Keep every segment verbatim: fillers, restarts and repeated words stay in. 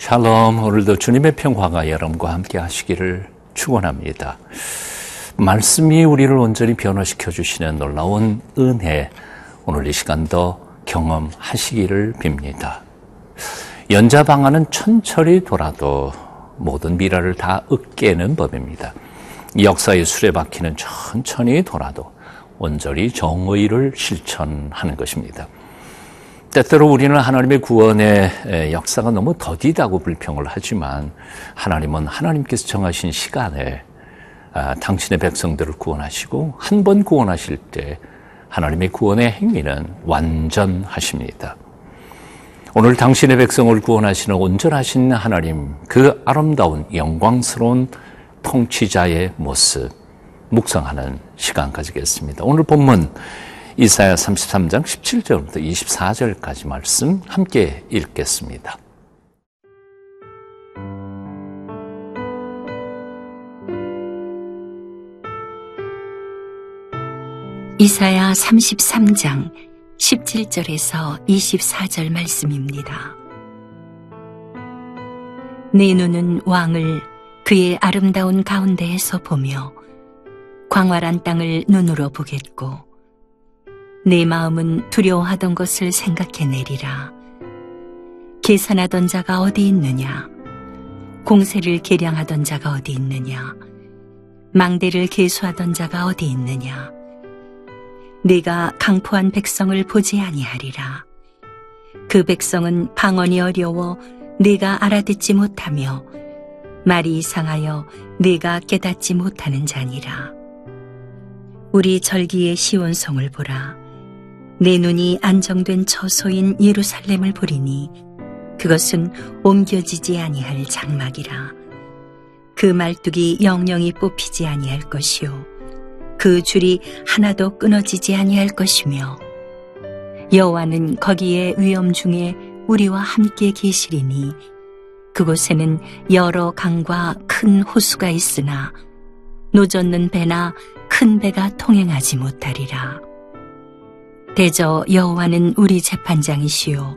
샬롬, 오늘도 주님의 평화가 여러분과 함께 하시기를 축원합니다. 말씀이 우리를 온전히 변화시켜 주시는 놀라운 은혜, 오늘 이 시간도 경험하시기를 빕니다. 연자방아는 천천히 돌아도 모든 미라를 다 으깨는 법입니다. 역사의 수레바퀴는 천천히 돌아도 온전히 정의를 실천하는 것입니다. 때때로 우리는 하나님의 구원의 역사가 너무 더디다고 불평을 하지만, 하나님은 하나님께서 정하신 시간에 당신의 백성들을 구원하시고, 한 번 구원하실 때 하나님의 구원의 행위는 완전하십니다. 오늘 당신의 백성을 구원하시는 온전하신 하나님, 그 아름다운 영광스러운 통치자의 모습 묵상하는 시간 가지겠습니다. 오늘 본문 이사야 삼십삼 장 십칠 절부터 이십사 절까지 말씀 함께 읽겠습니다. 이사야 삼십삼 장 십칠 절에서 이십사 절 말씀입니다. 네 눈은 왕을 그의 아름다운 가운데에서 보며 광활한 땅을 눈으로 보겠고, 내 마음은 두려워하던 것을 생각해내리라. 계산하던 자가 어디 있느냐? 공세를 계량하던 자가 어디 있느냐? 망대를 계수하던 자가 어디 있느냐? 내가 강포한 백성을 보지 아니하리라. 그 백성은 방언이 어려워 내가 알아듣지 못하며, 말이 이상하여 내가 깨닫지 못하는 자니라. 우리 절기의 시온성을 보라. 내 눈이 안정된 처소인 예루살렘을 보리니 그것은 옮겨지지 아니할 장막이라. 그 말뚝이 영영이 뽑히지 아니할 것이요, 그 줄이 하나도 끊어지지 아니할 것이며, 여호와는 거기에 위엄 중에 우리와 함께 계시리니 그곳에는 여러 강과 큰 호수가 있으나 노젓는 배나 큰 배가 통행하지 못하리라. 대저 여호와는 우리 재판장이시요,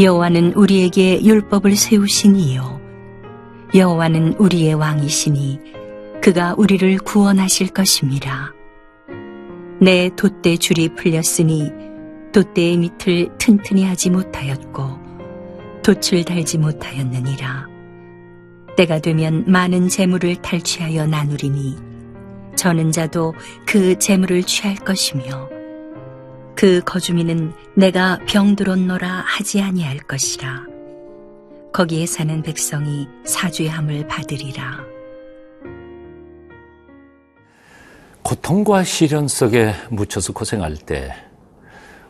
여호와는 우리에게 율법을 세우시니요, 여호와는 우리의 왕이시니 그가 우리를 구원하실 것임이라. 내 돛대 줄이 풀렸으니 돛대의 밑을 튼튼히 하지 못하였고 돛을 달지 못하였느니라. 때가 되면 많은 재물을 탈취하여 나누리니 저는 자도 그 재물을 취할 것이며, 그 거주민은 내가 병들었노라 하지 아니할 것이라. 거기에 사는 백성이 사죄함을 받으리라. 고통과 시련 속에 묻혀서 고생할 때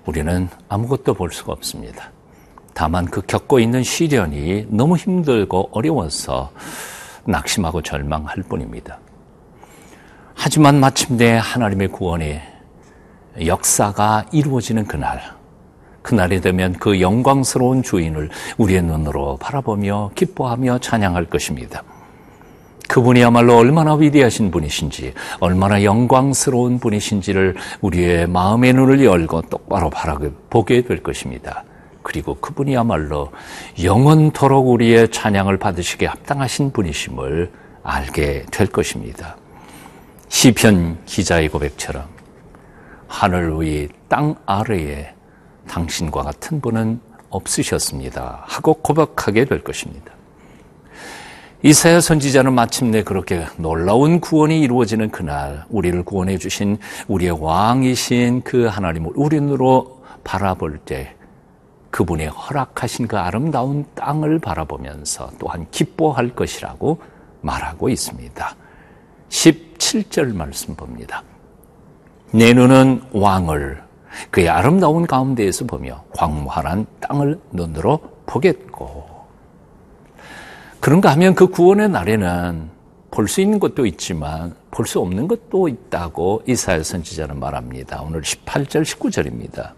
우리는 아무것도 볼 수가 없습니다. 다만 그 겪고 있는 시련이 너무 힘들고 어려워서 낙심하고 절망할 뿐입니다. 하지만 마침내 하나님의 구원이 역사가 이루어지는 그날, 그날이 되면 그 영광스러운 주인을 우리의 눈으로 바라보며 기뻐하며 찬양할 것입니다. 그분이야말로 얼마나 위대하신 분이신지, 얼마나 영광스러운 분이신지를 우리의 마음의 눈을 열고 똑바로 바라보게 될 것입니다. 그리고 그분이야말로 영원토록 우리의 찬양을 받으시기에 합당하신 분이심을 알게 될 것입니다. 시편 기자의 고백처럼 하늘 위 땅 아래에 당신과 같은 분은 없으셨습니다 하고 고백하게 될 것입니다. 이사야 선지자는 마침내 그렇게 놀라운 구원이 이루어지는 그날, 우리를 구원해 주신 우리의 왕이신 그 하나님을 우리 눈으로 바라볼 때 그분의 허락하신 그 아름다운 땅을 바라보면서 또한 기뻐할 것이라고 말하고 있습니다. 십칠 절 말씀 봅니다. 내 눈은 왕을 그의 아름다운 가운데에서 보며 광활한 땅을 눈으로 보겠고, 그런가 하면 그 구원의 날에는 볼 수 있는 것도 있지만 볼 수 없는 것도 있다고 이사야 선지자는 말합니다. 오늘 십팔 절 십구 절입니다.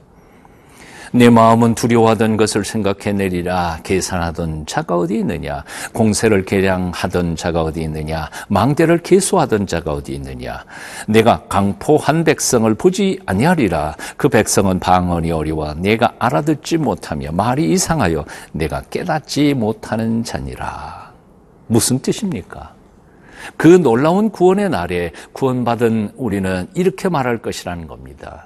내 마음은 두려워하던 것을 생각해내리라. 계산하던 자가 어디 있느냐? 공세를 계량하던 자가 어디 있느냐? 망대를 계수하던 자가 어디 있느냐? 내가 강포한 백성을 보지 아니하리라. 그 백성은 방언이 어려워 내가 알아듣지 못하며 말이 이상하여 내가 깨닫지 못하는 자니라. 무슨 뜻입니까? 그 놀라운 구원의 날에 구원받은 우리는 이렇게 말할 것이라는 겁니다.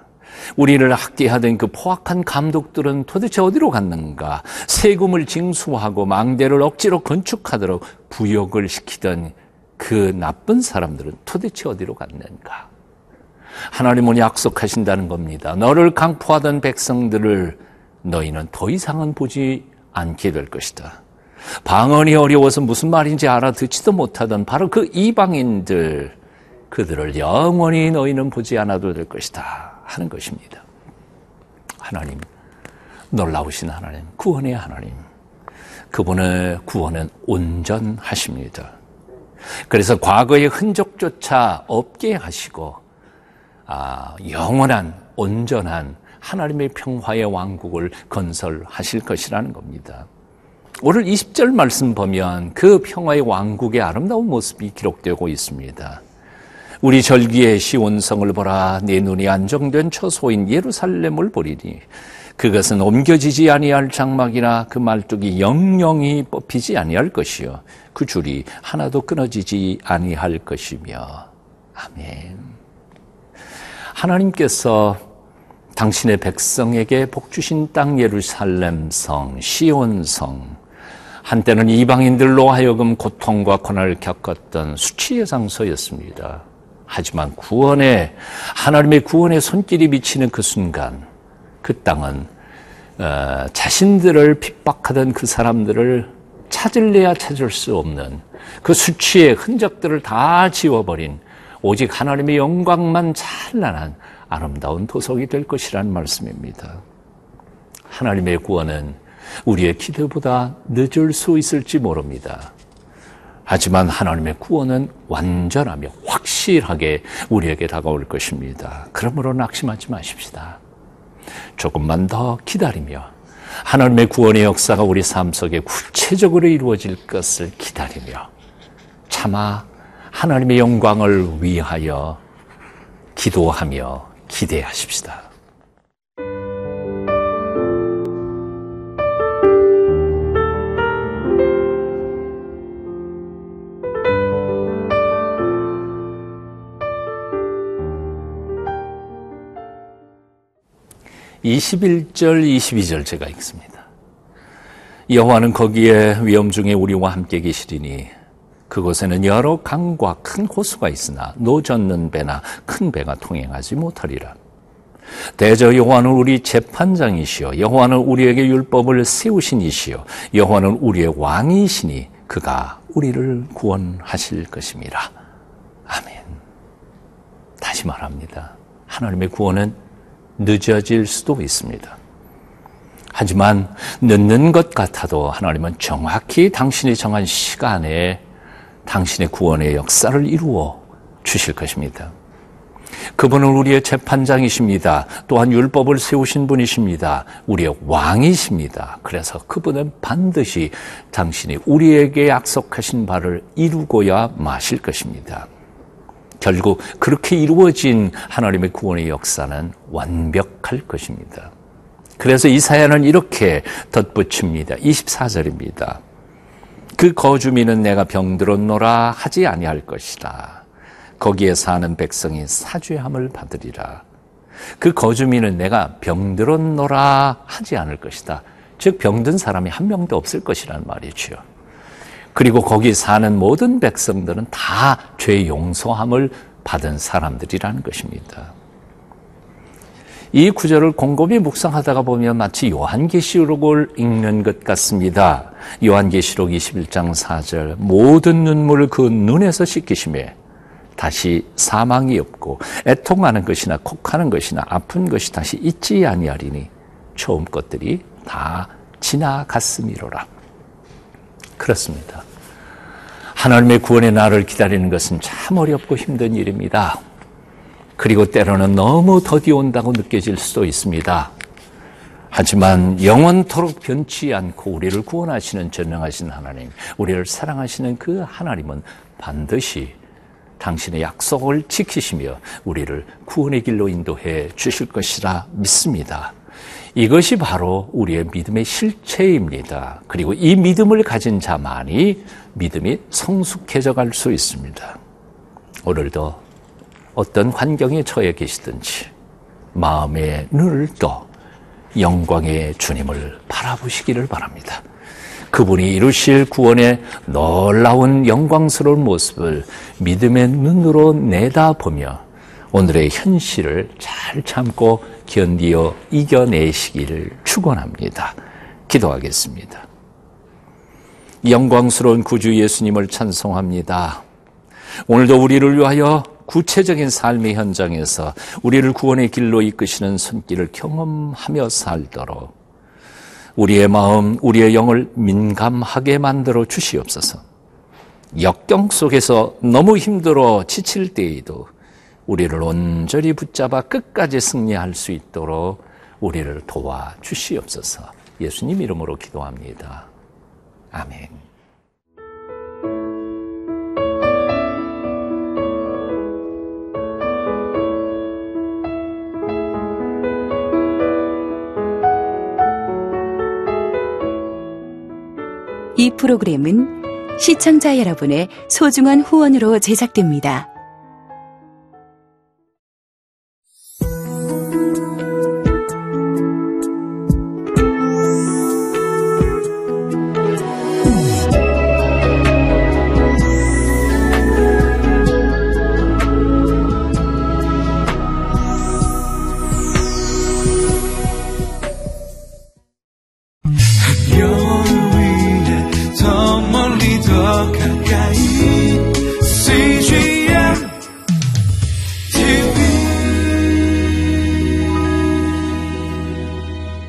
우리를 학대하던 그 포악한 감독들은 도대체 어디로 갔는가? 세금을 징수하고 망대를 억지로 건축하도록 부역을 시키던 그 나쁜 사람들은 도대체 어디로 갔는가? 하나님은 약속하신다는 겁니다. 너를 강포하던 백성들을 너희는 더 이상은 보지 않게 될 것이다. 방언이 어려워서 무슨 말인지 알아듣지도 못하던 바로 그 이방인들, 그들을 영원히 너희는 보지 않아도 될 것이다 하는 것입니다. 하나님, 놀라우신 하나님, 구원의 하나님, 그분의 구원은 온전하십니다. 그래서 과거의 흔적조차 없게 하시고 아, 영원한 온전한 하나님의 평화의 왕국을 건설하실 것이라는 겁니다. 오늘 이십 절 말씀 보면 그 평화의 왕국의 아름다운 모습이 기록되고 있습니다. 우리 절기의 시온성을 보라. 내 눈이 안정된 처소인 예루살렘을 보리니 그것은 옮겨지지 아니할 장막이나 그 말뚝이 영영히 뽑히지 아니할 것이요 그 줄이 하나도 끊어지지 아니할 것이며. 아멘. 하나님께서 당신의 백성에게 복주신 땅 예루살렘성, 시온성, 한때는 이방인들로 하여금 고통과 고난을 겪었던 수치의 장소였습니다. 하지만 구원의, 하나님의 구원의 손길이 미치는 그 순간 그 땅은 어, 자신들을 핍박하던 그 사람들을 찾을래야 찾을 수 없는 그 수치의 흔적들을 다 지워버린 오직 하나님의 영광만 찬란한 아름다운 도석이 될 것이라는 말씀입니다. 하나님의 구원은 우리의 기대보다 늦을 수 있을지 모릅니다. 하지만 하나님의 구원은 완전하며 확실하게 우리에게 다가올 것입니다. 그러므로 낙심하지 마십시다. 조금만 더 기다리며 하나님의 구원의 역사가 우리 삶 속에 구체적으로 이루어질 것을 기다리며 차마 하나님의 영광을 위하여 기도하며 기대하십시다. 이십일 절 이십이 절 제가 읽습니다. 여호와는 거기에 위험 중에 우리와 함께 계시리니 그곳에는 여러 강과 큰 호수가 있으나 노젓는 배나 큰 배가 통행하지 못하리라. 대저 여호와는 우리 재판장이시요 여호와는 우리에게 율법을 세우신 이시요 여호와는 우리의 왕이시니 그가 우리를 구원하실 것임이라. 아멘. 다시 말합니다. 하나님의 구원은 늦어질 수도 있습니다. 하지만 늦는 것 같아도 하나님은 정확히 당신이 정한 시간에 당신의 구원의 역사를 이루어 주실 것입니다. 그분은 우리의 재판장이십니다. 또한 율법을 세우신 분이십니다. 우리의 왕이십니다. 그래서 그분은 반드시 당신이 우리에게 약속하신 바를 이루고야 마실 것입니다. 결국 그렇게 이루어진 하나님의 구원의 역사는 완벽할 것입니다. 그래서 이사야는 이렇게 덧붙입니다. 이십사 절입니다. 그 거주민은 내가 병들었노라 하지 아니할 것이다. 거기에 사는 백성이 사죄함을 받으리라. 그 거주민은 내가 병들었노라 하지 않을 것이다. 즉 병든 사람이 한 명도 없을 것이란 말이죠. 그리고 거기 사는 모든 백성들은 다 죄 용서함을 받은 사람들이라는 것입니다. 이 구절을 곰곰이 묵상하다가 보면 마치 요한계시록을 읽는 것 같습니다. 요한계시록 이십일 장 사 절, 모든 눈물을 그 눈에서 씻기심에 다시 사망이 없고 애통하는 것이나 곡하는 것이나 아픈 것이 다시 있지 아니하리니 처음 것들이 다 지나갔음이로라. 그렇습니다. 하나님의 구원의 날을 기다리는 것은 참 어렵고 힘든 일입니다. 그리고 때로는 너무 더디 온다고 느껴질 수도 있습니다. 하지만 영원토록 변치 않고 우리를 구원하시는 전능하신 하나님, 우리를 사랑하시는 그 하나님은 반드시 당신의 약속을 지키시며 우리를 구원의 길로 인도해 주실 것이라 믿습니다. 이것이 바로 우리의 믿음의 실체입니다. 그리고 이 믿음을 가진 자만이 믿음이 성숙해져 갈 수 있습니다. 오늘도 어떤 환경에 처해 계시든지 마음에 늘 또 영광의 주님을 바라보시기를 바랍니다. 그분이 이루실 구원의 놀라운 영광스러운 모습을 믿음의 눈으로 내다보며 오늘의 현실을 잘 참고 견디어 이겨내시기를 축원합니다. 기도하겠습니다. 영광스러운 구주 예수님을 찬송합니다. 오늘도 우리를 위하여 구체적인 삶의 현장에서 우리를 구원의 길로 이끄시는 손길을 경험하며 살도록 우리의 마음, 우리의 영을 민감하게 만들어 주시옵소서. 역경 속에서 너무 힘들어 지칠 때에도 우리를 온전히 붙잡아 끝까지 승리할 수 있도록 우리를 도와 주시옵소서. 예수님 이름으로 기도합니다. 아멘. 이 프로그램은 시청자 여러분의 소중한 후원으로 제작됩니다.